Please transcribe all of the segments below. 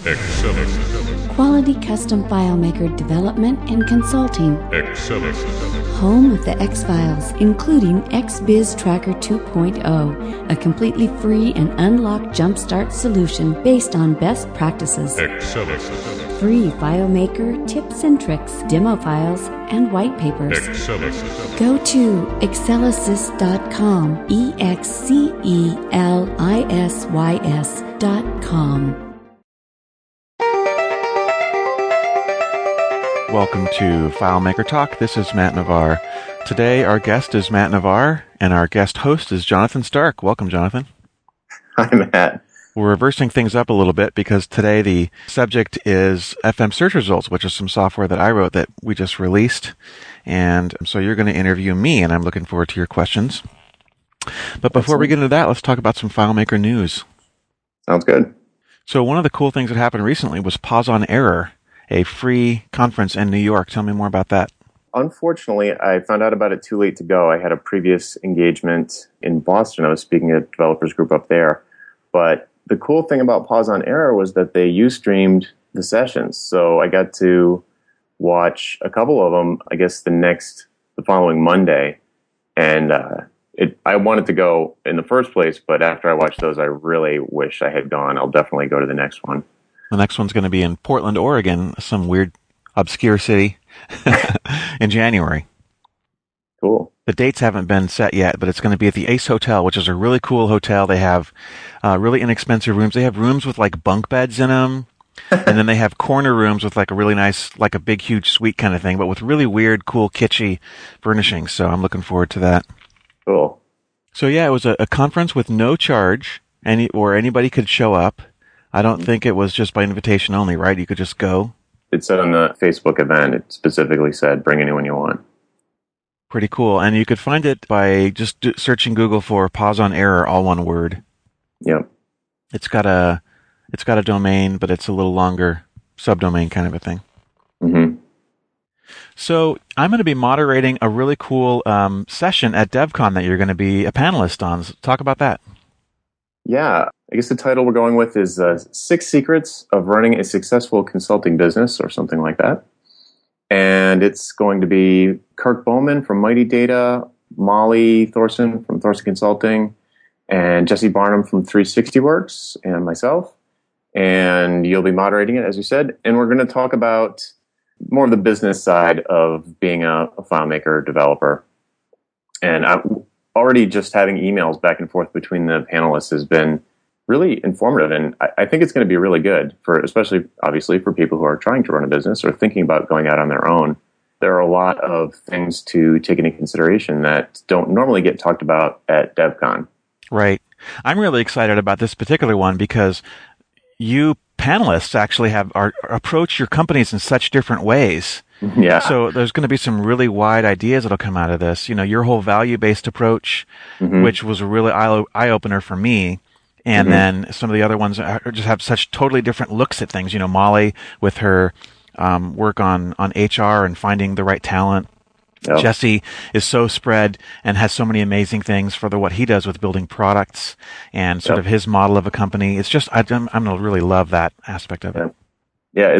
Excelisys. Quality custom FileMaker development and consulting. Excelisys. Home of the X-Files, including Xbiz Tracker 2.0, a completely free and unlocked jumpstart solution based on best practices. Excelisys. Free FileMaker tips and tricks, demo files, and white papers. Excelisys. Go to Excelisys.com, EXCELISYS.com. Welcome to FileMaker Talk. This is Matt Navarre. Today our guest is Matt Navarre, and our guest host is Jonathan Stark. Welcome, Jonathan. Hi, Matt. We're reversing things up a little bit because today the subject is FM Search Results, which is some software that I wrote that we just released. And so you're going to interview me, and I'm looking forward to your questions. But before we get into that, let's talk about some FileMaker news. Sounds good. So one of the cool things that happened recently was Pause on Error, a free conference in New York. Tell me more about that. Unfortunately, I found out about it too late to go. I had a previous engagement in Boston. I was speaking at a developers group up there. But the cool thing about Pause on Error was that they Ustreamed the sessions. So I got to watch a couple of them, I guess the following Monday. And I wanted to go in the first place, but after I watched those, I really wish I had gone. I'll definitely go to the next one. The next one's going to be in Portland, Oregon, some weird, obscure city, in January. Cool. The dates haven't been set yet, but it's going to be at the Ace Hotel, which is a really cool hotel. They have really inexpensive rooms. They have rooms with, like, bunk beds in them, and then they have corner rooms with, like, a really nice, like, a big, huge suite kind of thing, but with really weird, cool, kitschy furnishings. So I'm looking forward to that. Cool. So, yeah, it was a conference with no charge, or anybody could show up. I don't think it was just by invitation only, right? You could just go? It said on the Facebook event, it specifically said, bring anyone you want. Pretty cool. And you could find it by just searching Google for Pause on Error, all one word. Yep. It's got a domain, but it's a little longer subdomain kind of a thing. Mm-hmm. So I'm going to be moderating a really cool session at DevCon that you're going to be a panelist on. So talk about that. Yeah, I guess the title we're going with is 6 Secrets of Running a Successful Consulting Business, or something like that. And it's going to be Kirk Bowman from Mighty Data, Molly Thorson from Thorson Consulting, and Jesse Barnum from 360 Works, and myself. And you'll be moderating it, as you said. And we're going to talk about more of the business side of being a FileMaker developer. And already just having emails back and forth between the panelists has been really informative, and I think it's going to be really good, especially, obviously, for people who are trying to run a business or thinking about going out on their own. There are a lot of things to take into consideration that don't normally get talked about at DevCon. Right. I'm really excited about this particular one because you panelists actually approach your companies in such different ways. Yeah. So there's going to be some really wide ideas that'll come out of this. You know, your whole value-based approach, mm-hmm. which was a really eye-opener for me. And mm-hmm. then some of the other ones just have such totally different looks at things. You know, Molly with her work on HR and finding the right talent. Yep. Jesse is so spread and has so many amazing things for what he does with building products and sort yep. of his model of a company. It's just, I'm going to really love that aspect of yep. it. Yeah,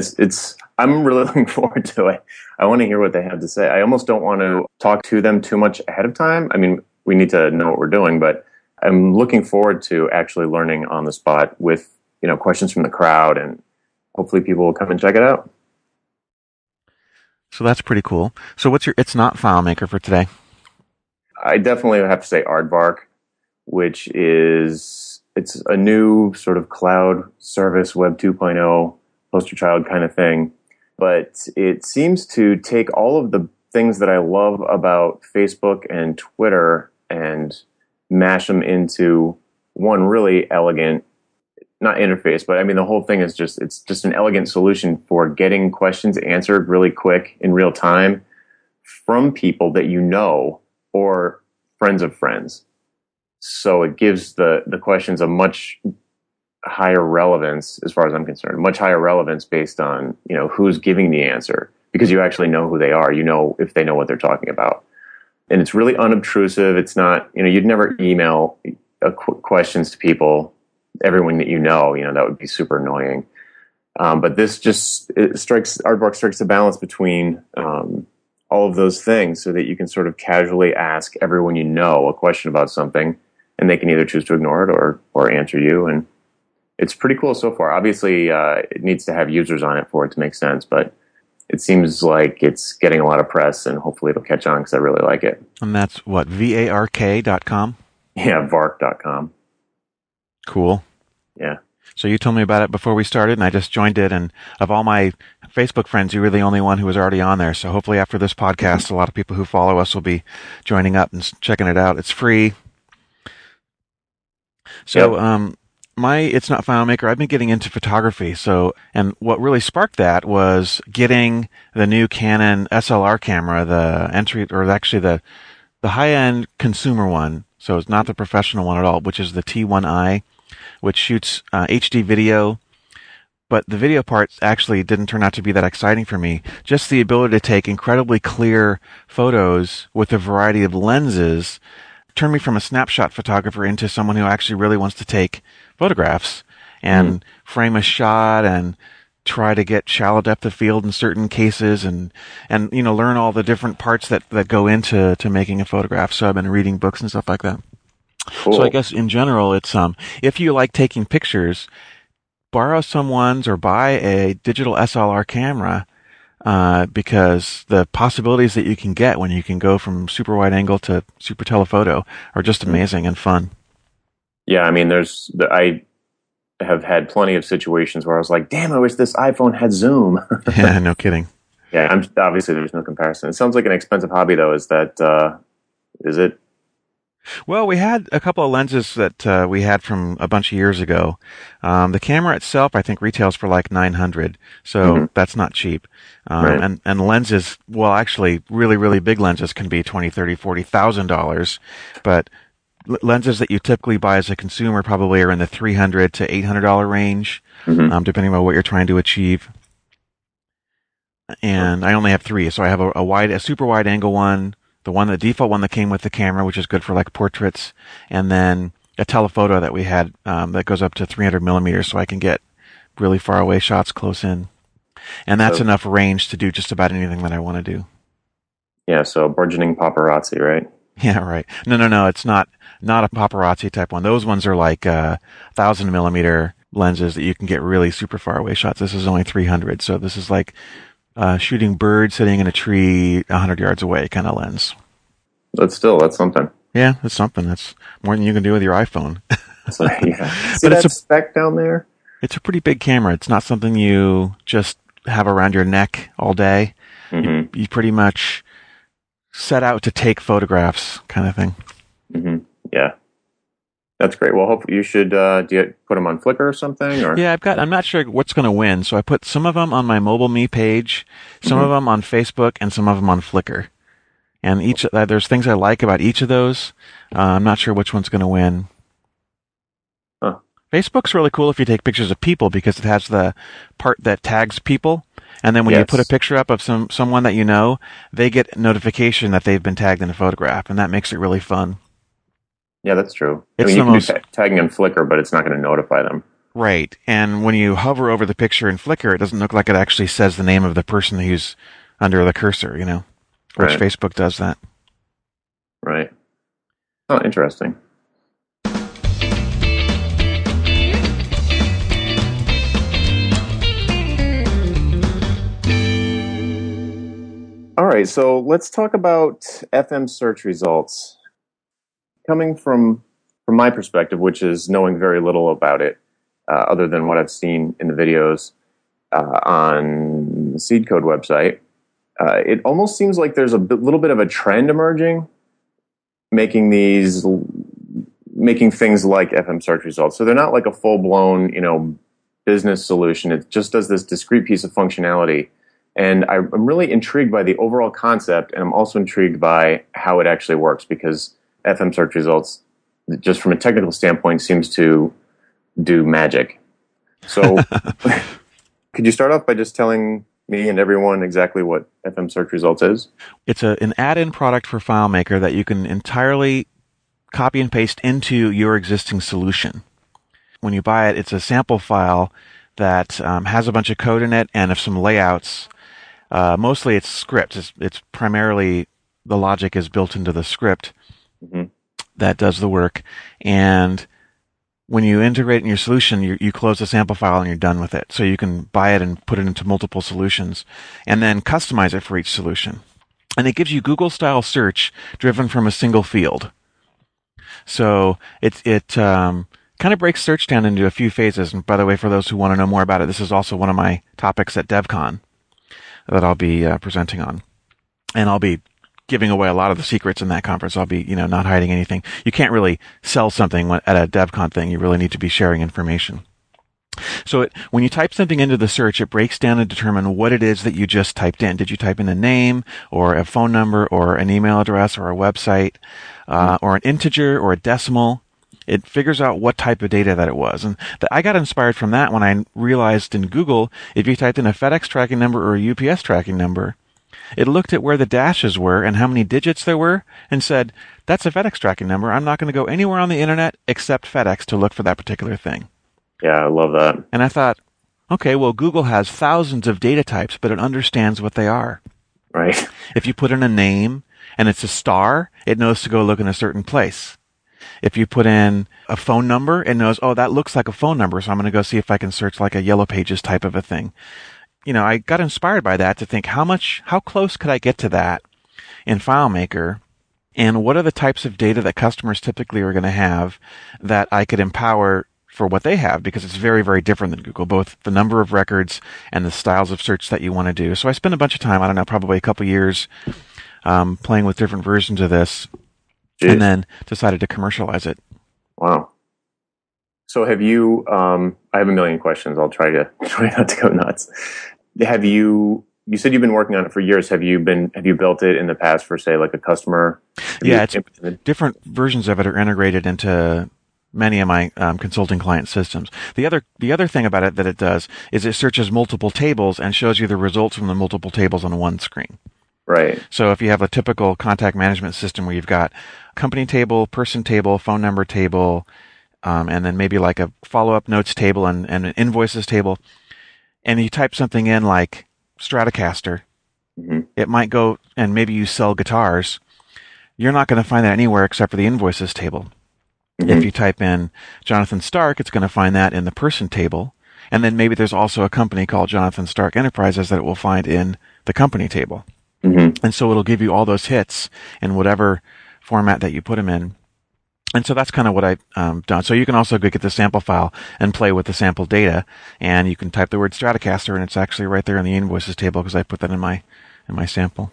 I'm really looking forward to it. I want to hear what they have to say. I almost don't want to talk to them too much ahead of time. I mean, we need to know what we're doing, but I'm looking forward to actually learning on the spot with, you know, questions from the crowd, and hopefully people will come and check it out. So that's pretty cool. So what's your It's Not FileMaker for today? I definitely have to say Aardvark, which is, it's a new sort of cloud service, Web 2.0, poster child kind of thing. But it seems to take all of the things that I love about Facebook and Twitter and mash them into one really elegant, not interface, but I mean the whole thing is just, it's just an elegant solution for getting questions answered really quick in real time from people that you know or friends of friends. So it gives the questions a much higher relevance, as far as I'm concerned, much higher relevance based on, you know, who's giving the answer, because you actually know who they are, you know, if they know what they're talking about. And it's really unobtrusive. It's not, you know, you'd never email questions to people, everyone that you know, that would be super annoying. But this just Aardvark strikes a balance between all of those things, so that you can sort of casually ask everyone you know a question about something, and they can either choose to ignore it or answer you. And it's pretty cool so far. Obviously, it needs to have users on it for it to make sense, but it seems like it's getting a lot of press, and hopefully it'll catch on because I really like it. And that's what, vark.com? Yeah, vark.com. Cool. Yeah. So you told me about it before we started, and I just joined it. And of all my Facebook friends, you were the only one who was already on there. So hopefully after this podcast, a lot of people who follow us will be joining up and checking it out. It's free. So yep. It's not FileMaker. I've been getting into photography. So, and what really sparked that was getting the new Canon SLR camera, the entry, or actually the high-end consumer one. So it's not the professional one at all, which is the T1i. Which shoots HD video, but the video part actually didn't turn out to be that exciting for me. Just the ability to take incredibly clear photos with a variety of lenses turned me from a snapshot photographer into someone who actually really wants to take photographs and frame a shot and try to get shallow depth of field in certain cases and you know, learn all the different parts that go into making a photograph. So I've been reading books and stuff like that. Cool. So I guess in general, it's if you like taking pictures, borrow someone's or buy a digital SLR camera because the possibilities that you can get when you can go from super wide angle to super telephoto are just amazing and fun. Yeah, I mean, I have had plenty of situations where I was like, damn, I wish this iPhone had zoom. Yeah, no kidding. Yeah, obviously there's no comparison. It sounds like an expensive hobby, though. Is it? Well, we had a couple of lenses that we had from a bunch of years ago. The camera itself, I think, retails for like $900, so that's not cheap. Right. And lenses, well, actually, really, really big lenses can be $20,000, $30,000, $40,000, but lenses that you typically buy as a consumer probably are in the $300 to $800 range, depending on what you're trying to achieve. And I only have three, so I have a super wide angle one, the default one that came with the camera, which is good for like portraits, and then a telephoto that we had that goes up to 300 millimeters, so I can get really far away shots close in. And that's enough range to do just about anything that I want to do. Yeah, so burgeoning paparazzi, right? Yeah, right. No, it's not a paparazzi type one. Those ones are like 1,000 millimeter lenses that you can get really super far away shots. This is only 300, so this is like shooting birds sitting in a tree 100 yards away kind of lens. That's something. Yeah, that's something. That's more than you can do with your iPhone. So, yeah. See but that speck down there? It's a pretty big camera. It's not something you just have around your neck all day. Mm-hmm. You pretty much set out to take photographs kind of thing. Mm-hmm. Yeah. That's great. Well, hopefully you should put them on Flickr or something. Or? Yeah, I'm not sure what's going to win, so I put some of them on my Mobile Me page, some of them on Facebook, and some of them on Flickr. And each there's things I like about each of those. I'm not sure which one's going to win. Huh. Facebook's really cool if you take pictures of people because it has the part that tags people, and then when you put a picture up of someone that you know, they get notification that they've been tagged in a photograph, and that makes it really fun. Yeah, that's true. You can do tagging on Flickr, but it's not going to notify them. Right. And when you hover over the picture in Flickr, it doesn't look like it actually says the name of the person who's under the cursor, you know, which Facebook does that. Right. Oh, interesting. All right, so let's talk about FM search results. Coming from my perspective, which is knowing very little about it, other than what I've seen in the videos on the Seed Code website, it almost seems like there's little bit of a trend emerging, making things like FM search results. So they're not like a full blown, business solution. It just does this discrete piece of functionality, and I'm really intrigued by the overall concept, and I'm also intrigued by how it actually works because FM search results, just from a technical standpoint, seems to do magic. So could you start off by just telling me and everyone exactly what FM search results is? It's an add-in product for FileMaker that you can entirely copy and paste into your existing solution. When you buy it, it's a sample file that has a bunch of code in it and of some layouts. Mostly it's scripts. It's primarily the logic is built into the script that does the work. And when you integrate in your solution, you close the sample file and you're done with it. So you can buy it and put it into multiple solutions and then customize it for each solution. And it gives you Google-style search driven from a single field. So it kind of breaks search down into a few phases. And by the way, for those who want to know more about it, this is also one of my topics at DevCon that I'll be presenting on. And I'll be giving away a lot of the secrets in that conference. I'll be, not hiding anything. You can't really sell something at a DevCon thing. You really need to be sharing information. So when you type something into the search, it breaks down and determines what it is that you just typed in. Did you type in a name or a phone number or an email address or a website or an integer or a decimal? It figures out what type of data that it was. And I got inspired from that when I realized in Google, if you typed in a FedEx tracking number or a UPS tracking number, it looked at where the dashes were and how many digits there were and said, that's a FedEx tracking number. I'm not going to go anywhere on the internet except FedEx to look for that particular thing. Yeah, I love that. And I thought, okay, well, Google has thousands of data types, but it understands what they are. Right. If you put in a name and it's a star, it knows to go look in a certain place. If you put in a phone number, it knows, oh, that looks like a phone number, so I'm going to go see if I can search like a Yellow Pages type of a thing. I got inspired by that to think how close could I get to that in FileMaker, and what are the types of data that customers typically are going to have that I could empower for what they have, because it's very, very different than Google, both the number of records and the styles of search that you want to do. So I spent a bunch of time, probably a couple years playing with different versions of this. Jeez. And then decided to commercialize it. Wow. So have you, I have a million questions. I'll try not to go nuts. You said you've been working on it for years. Have you built it in the past for, say, like a customer? Different versions of it are integrated into many of my consulting client systems. The other thing about it that it does is it searches multiple tables and shows you the results from the multiple tables on one screen. Right. So if you have a typical contact management system where you've got company table, person table, phone number table, and then maybe like a follow-up notes table and an invoices table, and you type something in like Stratocaster, it might go, and maybe you sell guitars, you're not going to find that anywhere except for the invoices table. If you type in Jonathan Stark, it's going to find that in the person table. And then maybe there's also a company called Jonathan Stark Enterprises that it will find in the company table. And so it'll give you all those hits in whatever format that you put them in. And so that's kind of what I've done. So you can also go get the sample file and play with the sample data. And you can type the word Stratocaster, and it's actually right there in the invoices table because I put that in my sample.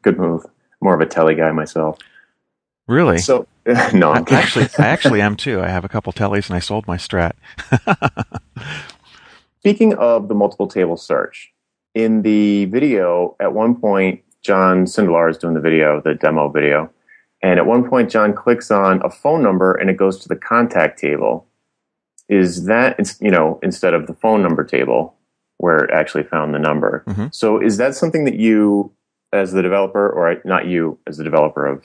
Good move. More of a telly guy myself. Really? So no, I actually am too. I have a couple tellies, and I sold my Strat. Speaking of the multiple table search, in the video, at one point, John Sindelar is doing the demo video, and at one point, John clicks on a phone number, and it goes to the contact table. Is that instead of the phone number table where it actually found the number? So is that something that you, as the developer, or not you as the developer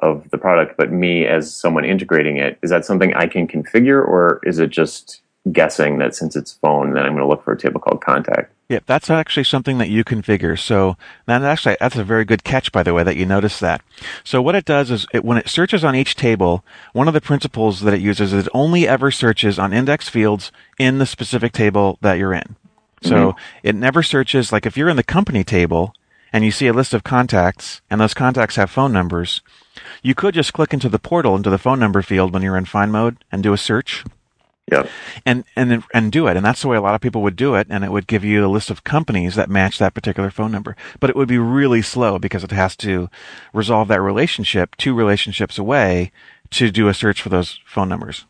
of the product, but me as someone integrating it, is that something I can configure, or is it just guessing that since it's phone, then I'm going to look for a table called contact? Yeah, that's actually something that you configure. So that's a very good catch, by the way, that you noticed that. So what it does is when it searches on each table, one of the principles that it uses is it only ever searches on index fields in the specific table that you're in. So it never searches, like if you're in the company table and you see a list of contacts, and those contacts have phone numbers, you could just click into the portal, into the phone number field when you're in find mode, and do a search. Yeah. And do it. And that's the way a lot of people would do it, and it would give you a list of companies that match that particular phone number. But it would be really slow because it has to resolve that relationship 2 relationships away to do a search for those phone numbers.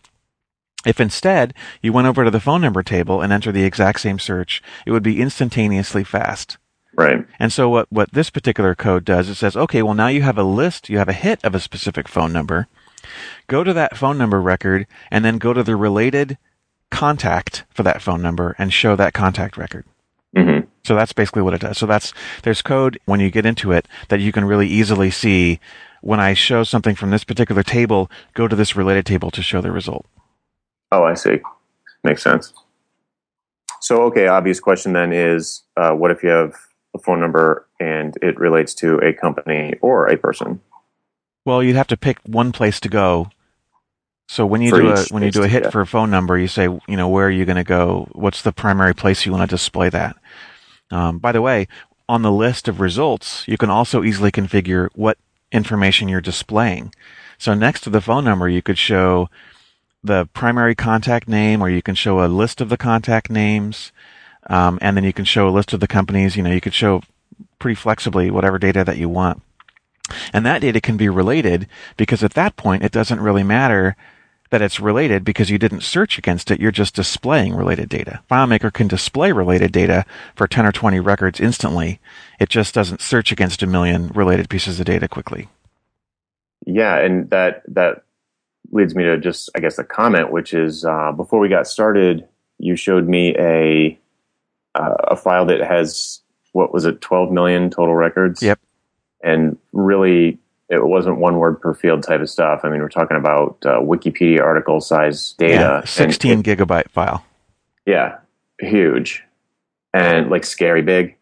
If instead you went over to the phone number table and entered the exact same search, it would be instantaneously fast. Right. And so what this particular code does, it says, okay, well, now you have a list, you have a hit of a specific phone number. Go to that phone number record and then go to the related contact for that phone number and show that contact record. So that's basically what it does. So there's code when you get into it that you can really easily see, when I show something from this particular table, go to this related table to show the result. Oh, I see. Makes sense. So, okay, obvious question then is, what if you have a phone number and it relates to a company or a person? Well, you'd have to pick one place to go. So when you do a hit for a phone number, you say, you know, where are you going to go? What's the primary place you want to display that? By the way, on the list of results, you can also easily configure what information you're displaying. So next to the phone number, you could show the primary contact name, or you can show a list of the contact names, and then you can show a list of the companies. You know, you could show pretty flexibly whatever data that you want. And that data can be related, because at that point, it doesn't really matter that it's related because you didn't search against it. You're just displaying related data. FileMaker can display related data for 10 or 20 records instantly. It just doesn't search against a million related pieces of data quickly. Yeah, and that leads me to just, I guess, a comment, which is before we got started, you showed me a file that has, 12 million total records? Yep. And really, it wasn't one word per field type of stuff. I mean, we're talking about Wikipedia article size data. Yeah, 16 gigabyte file. Yeah, huge. And like scary big.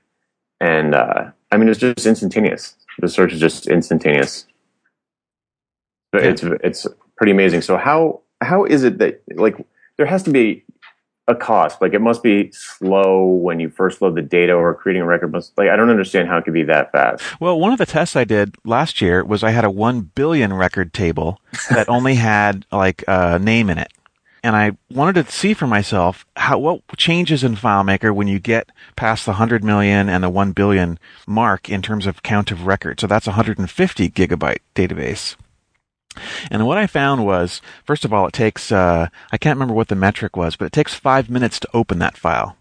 And I mean, it's just instantaneous. The search is just instantaneous. But yeah. It's pretty amazing. So how is it that, like, there has to be a cost? Like, it must be slow when you first load the data, or creating a record must, like, I don't understand how it could be that fast. Well, one of the tests I did last year was I had a 1 billion record table that only had like a name in it. And I wanted to see for myself what changes in FileMaker when you get past the 100 million and the 1 billion mark in terms of count of records. So that's a 150 gigabyte database. And what I found was, first of all, it takes, I can't remember what the metric was, but it takes 5 minutes to open that file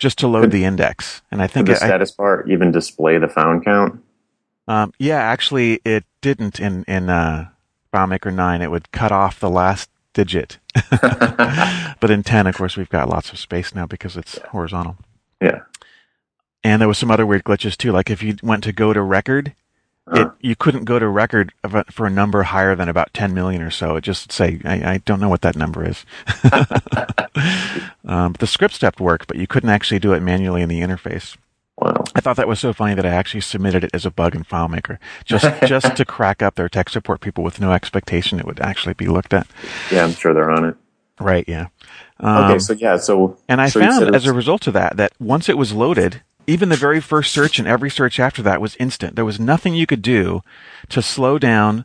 just to load the index. And I think the status bar even display the found count? Yeah, actually it didn't in FileMaker 9. It would cut off the last digit. But in 10, of course, we've got lots of space now because it's horizontal. Yeah. And there was some other weird glitches too. Like if you went to go to record, you couldn't go to record for a number higher than about 10 million or so. It just say, I don't know what that number is. The script step worked, but you couldn't actually do it manually in the interface. Wow. I thought that was so funny that I actually submitted it as a bug in FileMaker, just to crack up their tech support people with no expectation it would actually be looked at. Yeah, I'm sure they're on it. Right, yeah. Okay, so yeah. So I found as a result of that once it was loaded, even the very first search and every search after that was instant. There was nothing you could do to slow down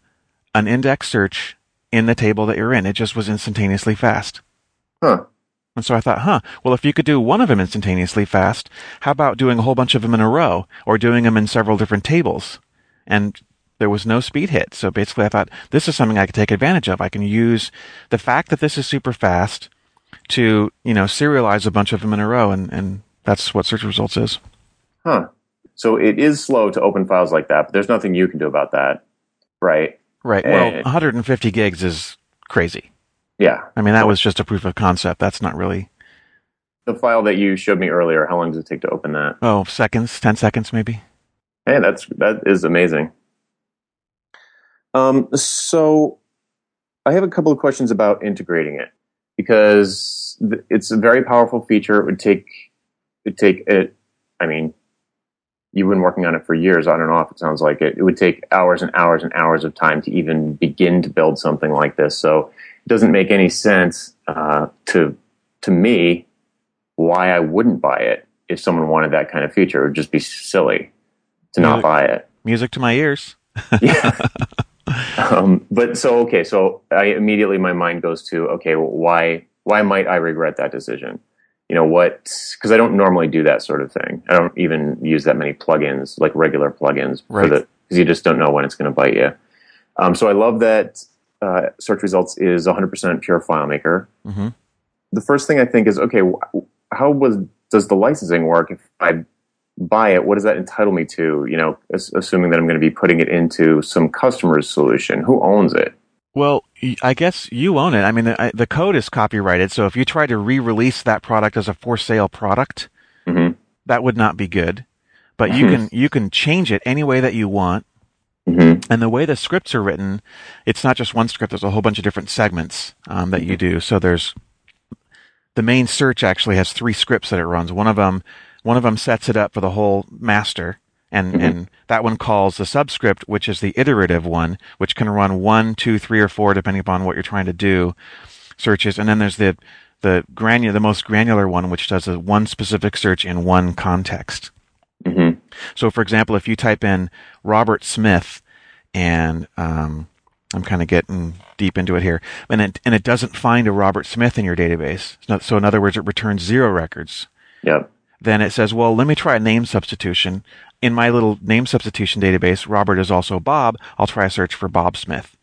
an index search in the table that you're in. It just was instantaneously fast. Huh. And so I thought, well, if you could do one of them instantaneously fast, how about doing a whole bunch of them in a row or doing them in several different tables? And there was no speed hit. So basically I thought, this is something I could take advantage of. I can use the fact that this is super fast to, serialize a bunch of them in a row, and that's what search results is. Huh. So it is slow to open files like that, but there's nothing you can do about that, right? Right. Well, 150 gigs is crazy. Yeah. I mean, that was just a proof of concept. That's not really... The file that you showed me earlier, how long does it take to open that? Oh, seconds, 10 seconds maybe. Hey, that is amazing. So I have a couple of questions about integrating it, because it's a very powerful feature. You've been working on it for years on and off, it sounds like it. It would take hours and hours and hours of time to even begin to build something like this. So it doesn't make any sense to me why I wouldn't buy it if someone wanted that kind of feature. It would just be silly to not buy it. Music to my ears. Yeah. So I immediately, my mind goes to, why might I regret that decision? Because I don't normally do that sort of thing. I don't even use that many plugins, like regular plugins, because you just don't know when it's going to bite you. So I love that Search Results is 100% pure FileMaker. Mm-hmm. The first thing I think is, does the licensing work? If I buy it, what does that entitle me to? Assuming that I'm going to be putting it into some customer's solution, who owns it? Well, I guess you own it. I mean, the code is copyrighted, so if you try to re-release that product as a for-sale product, mm-hmm. that would not be good. But mm-hmm. you can change it any way that you want. Mm-hmm. And the way the scripts are written, it's not just one script. There's a whole bunch of different segments that you do. So there's the main search actually has three scripts that it runs. One of them sets it up for the whole master, and that one calls the subscript, which is the iterative one, which can run 1, 2, 3, or 4 depending upon what you're trying to do searches. And then there's the most granular one, which does one specific search in one context. Mm-hmm. So, for example, if you type in Robert Smith, and I'm kind of getting deep into it here, and it doesn't find a Robert Smith in your database, so in other words, it returns 0 records. Yep. Then it says, well, let me try a name substitution. In my little name substitution database, Robert is also Bob. I'll try a search for Bob Smith.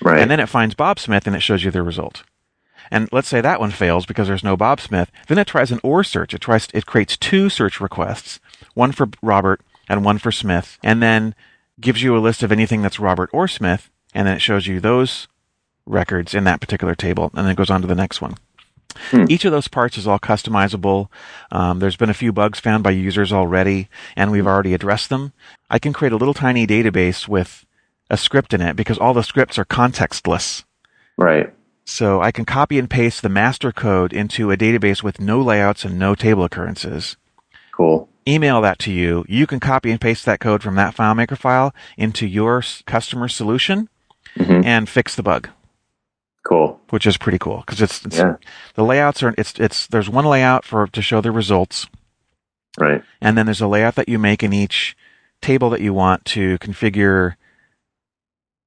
Right. And then it finds Bob Smith, and it shows you the result. And let's say that one fails because there's no Bob Smith. Then it tries an OR search. It creates 2 search requests, one for Robert and one for Smith, and then gives you a list of anything that's Robert or Smith, and then it shows you those records in that particular table, and then it goes on to the next one. Each of those parts is all customizable. There's been a few bugs found by users already, and we've already addressed them. I can create a little tiny database with a script in it because all the scripts are contextless. Right. So I can copy and paste the master code into a database with no layouts and no table occurrences. Cool. Email that to you. You can copy and paste that code from that FileMaker file into your customer solution and fix the bug. Cool. Which is pretty cool because the layouts are there's one layout to show the results. Right. And then there's a layout that you make in each table that you want to configure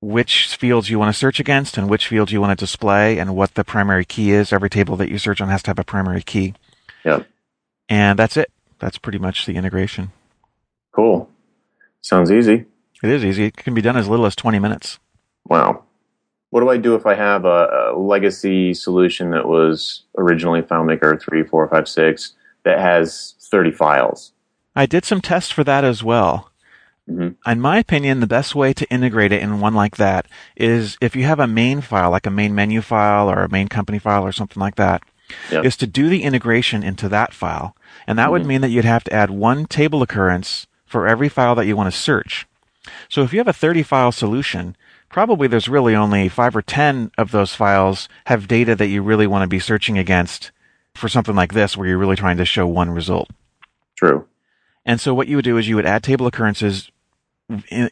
which fields you want to search against and which fields you want to display and what the primary key is. Every table that you search on has to have a primary key. Yep. And that's it. That's pretty much the integration. Cool. Sounds easy. It is easy. It can be done as little as 20 minutes. Wow. What do I do if I have a legacy solution that was originally FileMaker 3, 4, 5, 6 that has 30 files? I did some tests for that as well. Mm-hmm. In my opinion, the best way to integrate it in one like that is if you have a main file, like a main menu file or a main company file or something like that, is to do the integration into that file. And that would mean that you'd have to add one table occurrence for every file that you want to search. So if you have a 30-file solution, probably there's really only 5 or 10 of those files have data that you really want to be searching against for something like this where you're really trying to show one result. True. And so what you would do is you would add table occurrences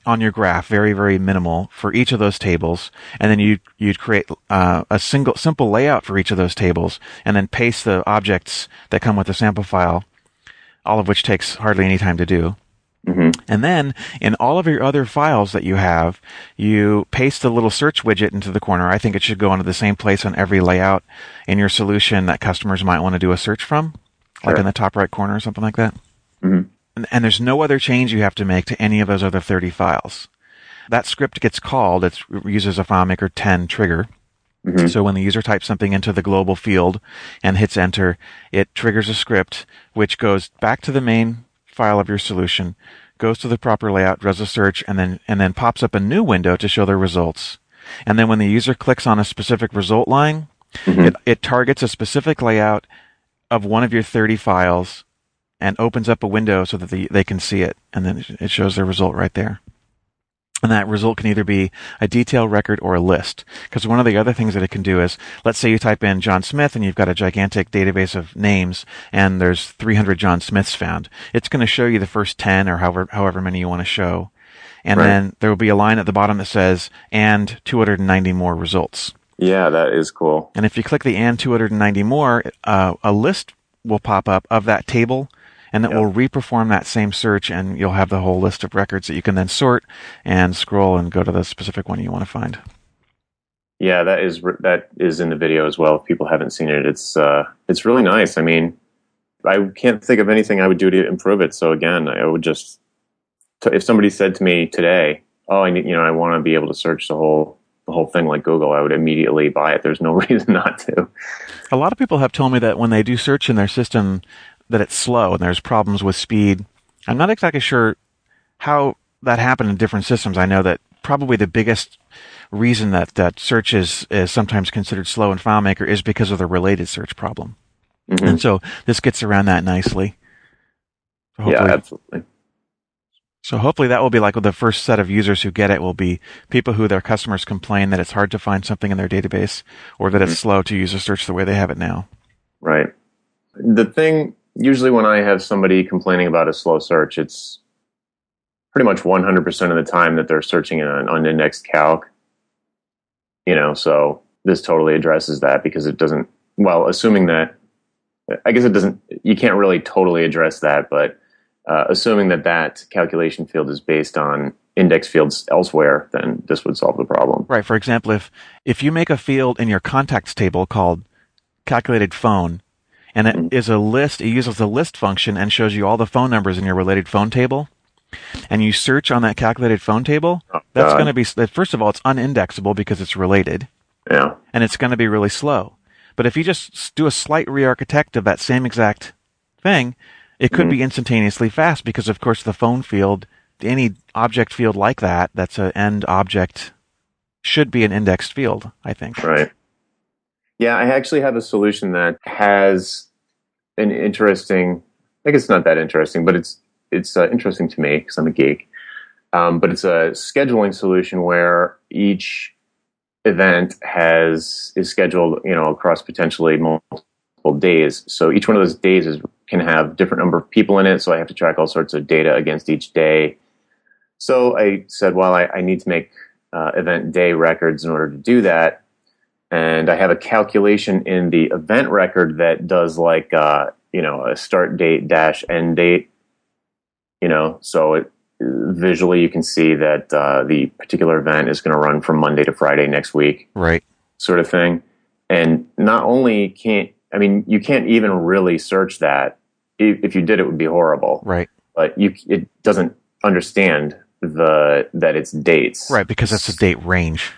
on your graph, very, very minimal, for each of those tables. And then you'd create a simple layout for each of those tables and then paste the objects that come with the sample file, all of which takes hardly any time to do. Mm-hmm. And then in all of your other files that you have, you paste the little search widget into the corner. I think it should go into the same place on every layout in your solution that customers might want to do a search from, like in the top right corner or something like that. Mm-hmm. And there's no other change you have to make to any of those other 30 files. That script gets called. It uses a FileMaker 10 trigger. Mm-hmm. So when the user types something into the global field and hits enter, it triggers a script which goes back to the main file of your solution, goes to the proper layout, does a search, and then pops up a new window to show the results. And then when the user clicks on a specific result line, it targets a specific layout of one of your 30 files and opens up a window so that they can see it, and then it shows their result right there. And that result can either be a detailed record or a list. Because one of the other things that it can do is, let's say you type in John Smith, and you've got a gigantic database of names, and there's 300 John Smiths found. It's going to show you the first 10 or however many you want to show. And then there will be a line at the bottom that says, and 290 more results. Yeah, that is cool. And if you click the and 290 more, a list will pop up of that table, and it will reperform that same search, and you'll have the whole list of records that you can then sort and scroll and go to the specific one you want to find. Yeah, that is in the video as well. If people haven't seen it, it's really nice. I mean, I can't think of anything I would do to improve it. So again, I would just, if somebody said to me today, "Oh, I want to be able to search the whole thing like Google," I would immediately buy it. There's no reason not to. A lot of people have told me that when they do search in their system, that it's slow and there's problems with speed. I'm not exactly sure how that happened in different systems. I know that probably the biggest reason that search is sometimes considered slow in FileMaker is because of the related search problem. Mm-hmm. And so this gets around that nicely. Yeah, absolutely. So hopefully that will be like the first set of users who get it will be people who their customers complain that it's hard to find something in their database or that it's slow to use a search the way they have it now. Right. the thing, usually when I have somebody complaining about a slow search, it's pretty much 100% of the time that they're searching in an unindexed calc. You know, so this totally addresses that because it doesn't, well, assuming that, I guess it doesn't, you can't really totally address that, but assuming that that calculation field is based on index fields elsewhere, then this would solve the problem. Right. For example, if you make a field in your contacts table called calculated phone, and it is a list, it uses the list function and shows you all the phone numbers in your related phone table, and you search on that calculated phone table, that's going to be, first of all, it's unindexable because it's related. Yeah. And it's going to be really slow. But if you just do a slight re-architect of that same exact thing, it could be instantaneously fast because, of course, the phone field, any object field like that, that's an end object, should be an indexed field, I think. Right. Yeah, I actually have a solution that has an interesting, I guess it's not that interesting, but it's interesting to me because I'm a geek. But it's a scheduling solution where each event is scheduled, you know, across potentially multiple days. So each one of those days can have different number of people in it. So I have to track all sorts of data against each day. So I said, well, I need to make event day records in order to do that. And I have a calculation in the event record that does like, you know, a start date dash end date, you know, so it visually you can see that the particular event is going to run from Monday to Friday next week. Right. Sort of thing. And not only you can't even really search that. If you did, it would be horrible. Right. But it doesn't understand that it's dates. Right, because that's a date range.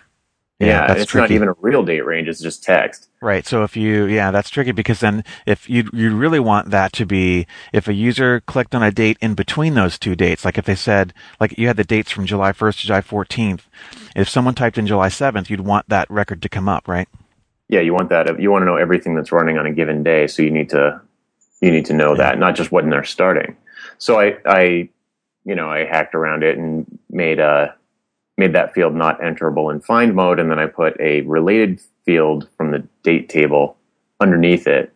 Yeah, that's it's tricky. Not even a real date range, it's just text. Right, so if that's tricky because then if you really want that to be, if a user clicked on a date in between those two dates, like if they said, like you had the dates from July 1st to July 14th, if someone typed in July 7th, you'd want that record to come up, right? Yeah, you want that. You want to know everything that's running on a given day, so you need to know that, not just when they're starting. So I hacked around it and made that field not enterable in find mode, and then I put a related field from the date table underneath it,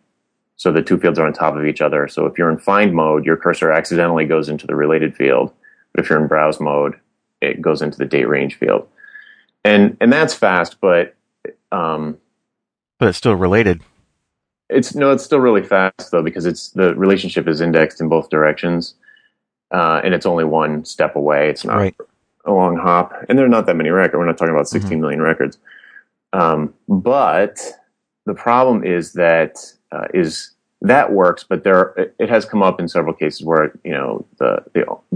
so the two fields are on top of each other. So if you're in find mode, your cursor accidentally goes into the related field, but if you're in browse mode, it goes into the date range field, and that's fast, but it's still related. It's still really fast though because the relationship is indexed in both directions, and it's only one step away. It's not. Right. A long hop, and there are not that many records. We're not talking about 16 million records. But the problem is that works, but it has come up in several cases where, you know, the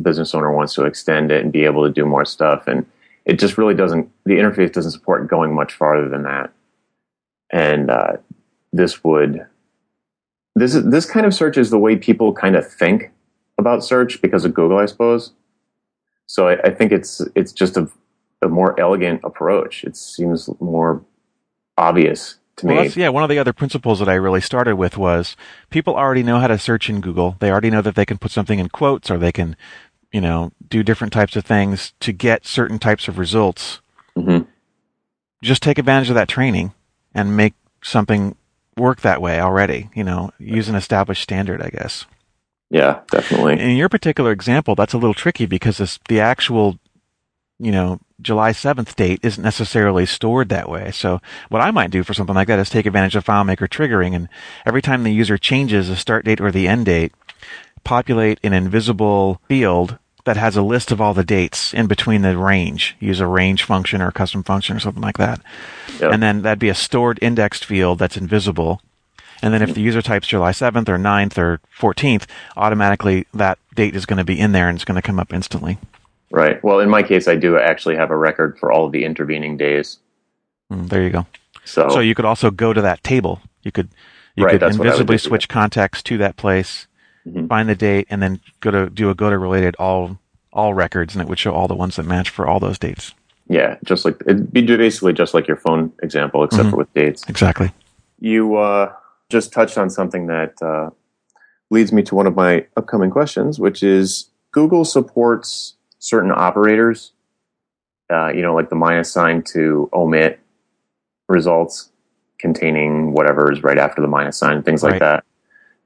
business owner wants to extend it and be able to do more stuff, and it just really doesn't. The interface doesn't support going much farther than that, and this kind of search is the way people kind of think about search because of Google, I suppose. So I think it's just a more elegant approach. It seems more obvious to me. That's, one of the other principles that I really started with was people already know how to search in Google. They already know that they can put something in quotes or they can, you know, do different types of things to get certain types of results. Mm-hmm. Just take advantage of that training and make something work that way already, you know, use an established standard, I guess. Yeah, definitely. In your particular example, that's a little tricky because the actual, you know, July 7th date isn't necessarily stored that way. So what I might do for something like that is take advantage of FileMaker triggering, and every time the user changes the start date or the end date, populate an invisible field that has a list of all the dates in between the range. Use a range function or a custom function or something like that. Yep. And then that'd be a stored indexed field that's invisible. And then if the user types July 7th or 9th or 14th, automatically that date is going to be in there and it's going to come up instantly. Right. Well, in my case, I do actually have a record for all of the intervening days. There you go. So you could also go to that table. You could invisibly switch contacts to that place, find the date, and then go to related all records, and it would show all the ones that match for all those dates. Yeah, just like it'd be basically just like your phone example, except for with dates. Exactly. You just touched on something that leads me to one of my upcoming questions, which is Google supports certain operators, you know, like the -, to omit results containing whatever is right after the -, things like that.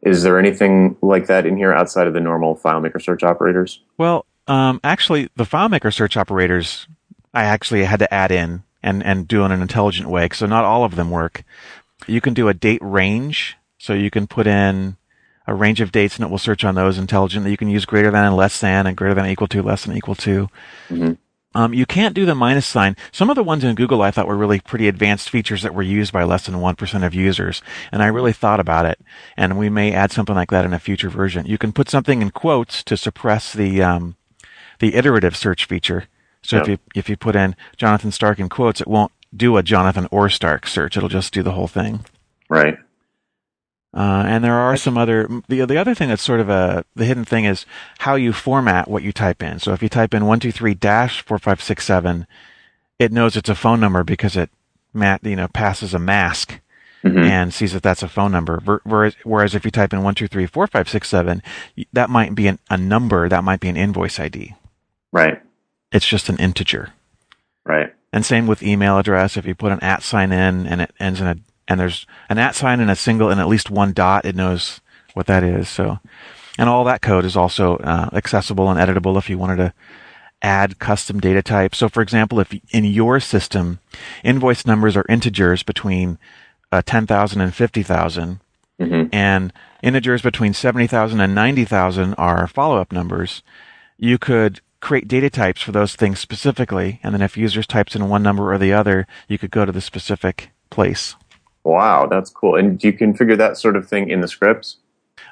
Is there anything like that in here outside of the normal FileMaker search operators? Well, actually, the FileMaker search operators, I actually had to add in and do in an intelligent way, so not all of them work. You can do a date range, so you can put in a range of dates and it will search on those intelligently. You can use greater than and less than, and greater than and equal to, less than and equal to. Mm-hmm. You can't do the minus sign. Some of the ones in Google I thought were really pretty advanced features that were used by less than 1% of users. And I really thought about it. And we may add something like that in a future version. You can put something in quotes to suppress the iterative search feature. So yep. if you put in Jonathan Stark in quotes, it won't do a Jonathan or Stark search. It'll just do the whole thing. Right. And there are some other, the other thing that's sort of the hidden thing is how you format what you type in. So if you type in 123-4567, it knows it's a phone number because it, passes a mask mm-hmm. and sees that that's a phone number. Whereas if you type in 123-4567, that might be a number, that might be an invoice ID. Right. It's just an integer. Right. And same with email address. If you put an @ sign in and it ends in and there's an @ sign and a single and at least one dot, it knows what that is. So, and all that code is also accessible and editable if you wanted to add custom data types. So, for example, if in your system, invoice numbers are integers between 10,000 and 50,000, mm-hmm. and integers between 70,000 and 90,000 are follow-up numbers, you could create data types for those things specifically. And then if users types in one number or the other, you could go to the specific place. Wow, that's cool. And do you configure that sort of thing in the scripts?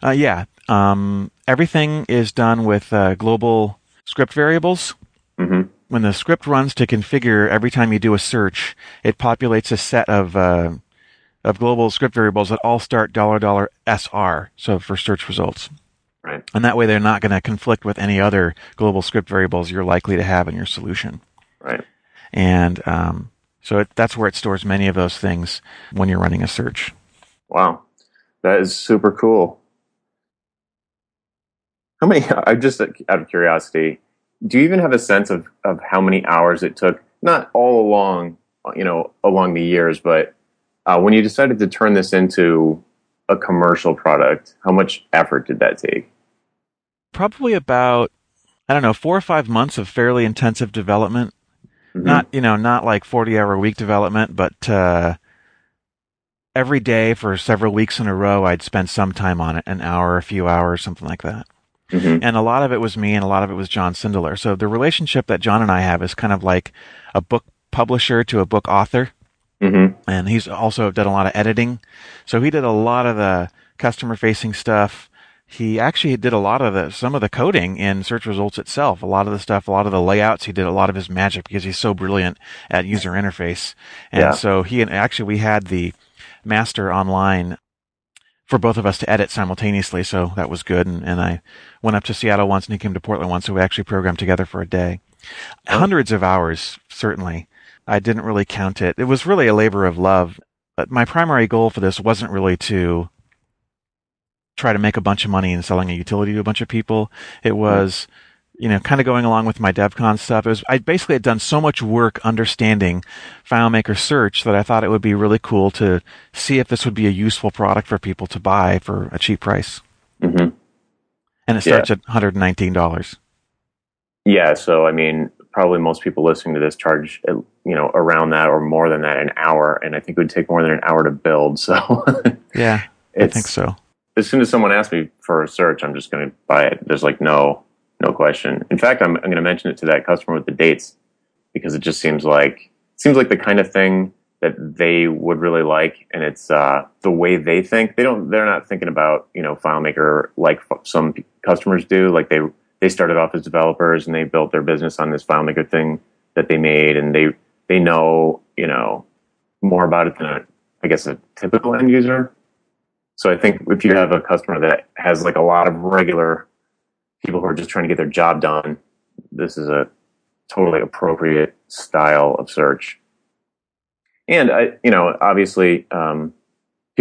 Yeah. Everything is done with global script variables. Mm-hmm. When the script runs to configure, every time you do a search, it populates a set of global script variables that all start $$SR, so for search results. Right. And that way they're not going to conflict with any other global script variables you're likely to have in your solution. Right. And so that's where it stores many of those things when you're running a search. Wow. That is super cool. How many, I just out of curiosity, do you even have a sense of how many hours it took, not all along, along the years, but when you decided to turn this into a commercial product, how much effort did that take? Probably about, 4 or 5 months of fairly intensive development. Mm-hmm. Not like 40-hour-a-week development, but every day for several weeks in a row, I'd spend some time on it, an hour, a few hours, something like that. Mm-hmm. And a lot of it was me and a lot of it was John Sindelar. So the relationship that John and I have is kind of like a book publisher to a book author. Mm-hmm. And he's also done a lot of editing. So he did a lot of the customer-facing stuff. He actually did a lot of some of the coding in search results itself. A lot of the stuff, a lot of the layouts, he did a lot of his magic because he's so brilliant at user interface. And so we had the master online for both of us to edit simultaneously. So that was good. And I went up to Seattle once and he came to Portland once. So we actually programmed together for a day. Oh. Hundreds of hours, certainly. I didn't really count it. It was really a labor of love. But my primary goal for this wasn't really to try to make a bunch of money and selling a utility to a bunch of people. It was, kind of going along with my DevCon stuff. It was, I basically had done so much work understanding FileMaker search that I thought it would be really cool to see if this would be a useful product for people to buy for a cheap price. Mm-hmm. And it starts at $119. Yeah. So, probably most people listening to this charge, around that or more than that an hour. And I think it would take more than an hour to build. So yeah, I think so. As soon as someone asks me for a search, I'm just going to buy it. There's no question. In fact, I'm going to mention it to that customer with the dates because it just seems like the kind of thing that they would really like, and it's the way they think. They're not thinking about FileMaker like some customers do. Like they started off as developers and they built their business on this FileMaker thing that they made, and they know more about it than a typical end user. So I think if you have a customer that has a lot of regular people who are just trying to get their job done, this is a totally appropriate style of search. And obviously,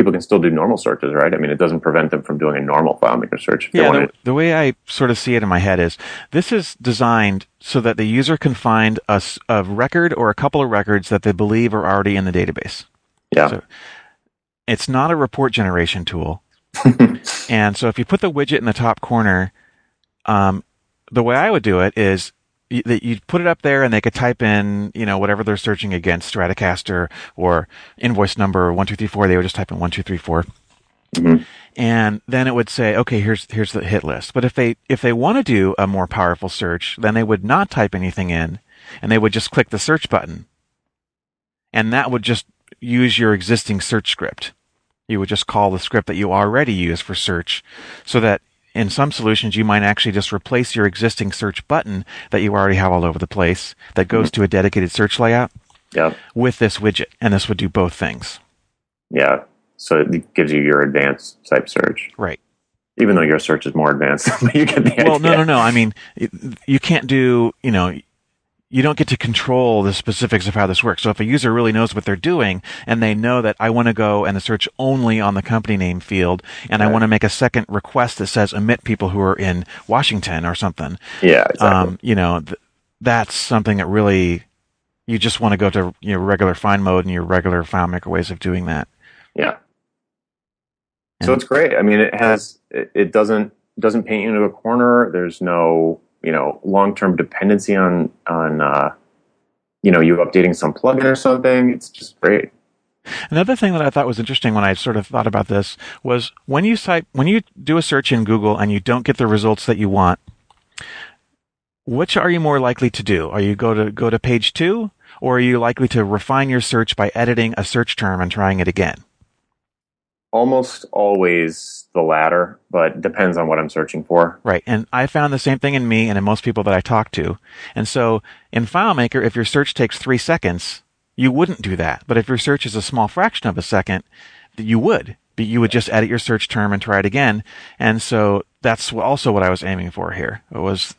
people can still do normal searches, right? It doesn't prevent them from doing a normal FileMaker search. If they wanted. The way I sort of see it in my head is this is designed so that the user can find a record or a couple of records that they believe are already in the database. Yeah. So, it's not a report generation tool. And so if you put the widget in the top corner, the way I would do it is that you'd put it up there and they could type in, you know, whatever they're searching against, Stratocaster or invoice number 1234. They would just type in 1234. Mm-hmm. And then it would say, okay, here's the hit list. But if they want to do a more powerful search, then they would not type anything in and they would just click the search button. And that would just use your existing search script. You would just call the script that you already use for search, so that in some solutions, you might actually just replace your existing search button that you already have all over the place that goes to a dedicated search layout with this widget. And this would do both things. Yeah. So it gives you your advanced type search. Right. Even though your search is more advanced. You get the idea. No. I mean, you can't do, you don't get to control the specifics of how this works. So if a user really knows what they're doing and they know that I want to go and search only on the company name field and I want to make a second request that says omit people who are in Washington or something. Yeah, exactly. That's something that really you just want to go to regular find mode and your regular FileMaker ways of doing that. Yeah. And so it's great. I mean, it doesn't paint you into a corner. There's no long-term dependency on you updating some plugin or something. It's just great. Another thing that I thought was interesting when I sort of thought about this was when you do a search in Google and you don't get the results that you want, which are you more likely to do? Are you go to page 2, or are you likely to refine your search by editing a search term and trying it again? Almost always the latter, but depends on what I'm searching for. Right. And I found the same thing in me and in most people that I talk to. And so in FileMaker, if your search takes 3 seconds, you wouldn't do that. But if your search is a small fraction of a second, you would. But you would just edit your search term and try it again. And so that's also what I was aiming for here. It was,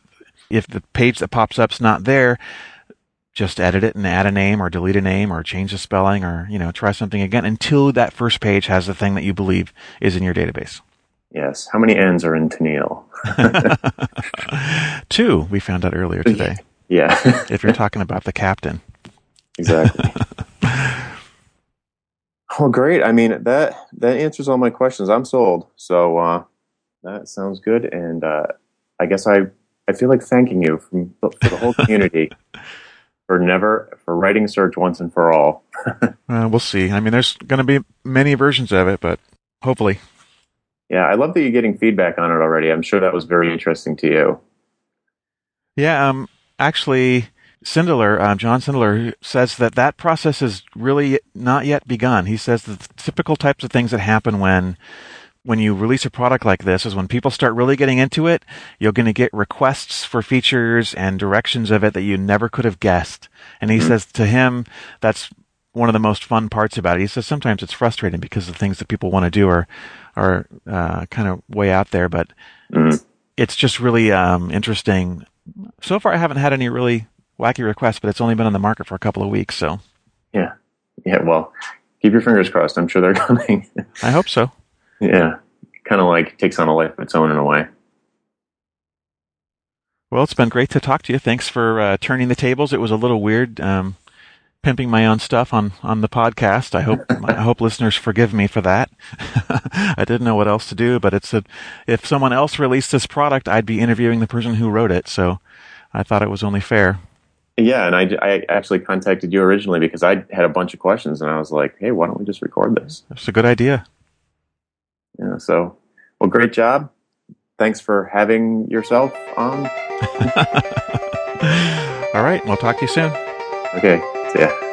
if the page that pops up's not there, just edit it and add a name or delete a name or change the spelling or, try something again until that first page has the thing that you believe is in your database. Yes. How many N's are in Tennille? 2, we found out earlier today. Yeah. If you're talking about the captain. Exactly. Well, great. I mean, that answers all my questions. I'm sold. So that sounds good. And I guess I feel like thanking you for the whole community. For writing search once and for all. We'll see. I mean, there's going to be many versions of it, but hopefully. Yeah, I love that you're getting feedback on it already. I'm sure that was very interesting to you. Yeah, actually, John Sindelar, says that process is really not yet begun. He says the typical types of things that happen when you release a product like this is when people start really getting into it, you're going to get requests for features and directions of it that you never could have guessed. And he says to him, that's one of the most fun parts about it. He says sometimes it's frustrating because the things that people want to do are kind of way out there, but it's just really interesting. So far I haven't had any really wacky requests, but it's only been on the market for a couple of weeks. So yeah. Well, keep your fingers crossed. I'm sure they're coming. I hope so. Yeah, kind of like takes on a life of its own in a way. Well, it's been great to talk to you. Thanks for turning the tables. It was a little weird pimping my own stuff on the podcast. I hope listeners forgive me for that. I didn't know what else to do, but if someone else released this product, I'd be interviewing the person who wrote it. So I thought it was only fair. Yeah, and I actually contacted you originally because I had a bunch of questions, and I was like, hey, why don't we just record this? That's a good idea. Yeah, so, well, great job. Thanks for having yourself on. All right, we'll talk to you soon. Okay, see ya.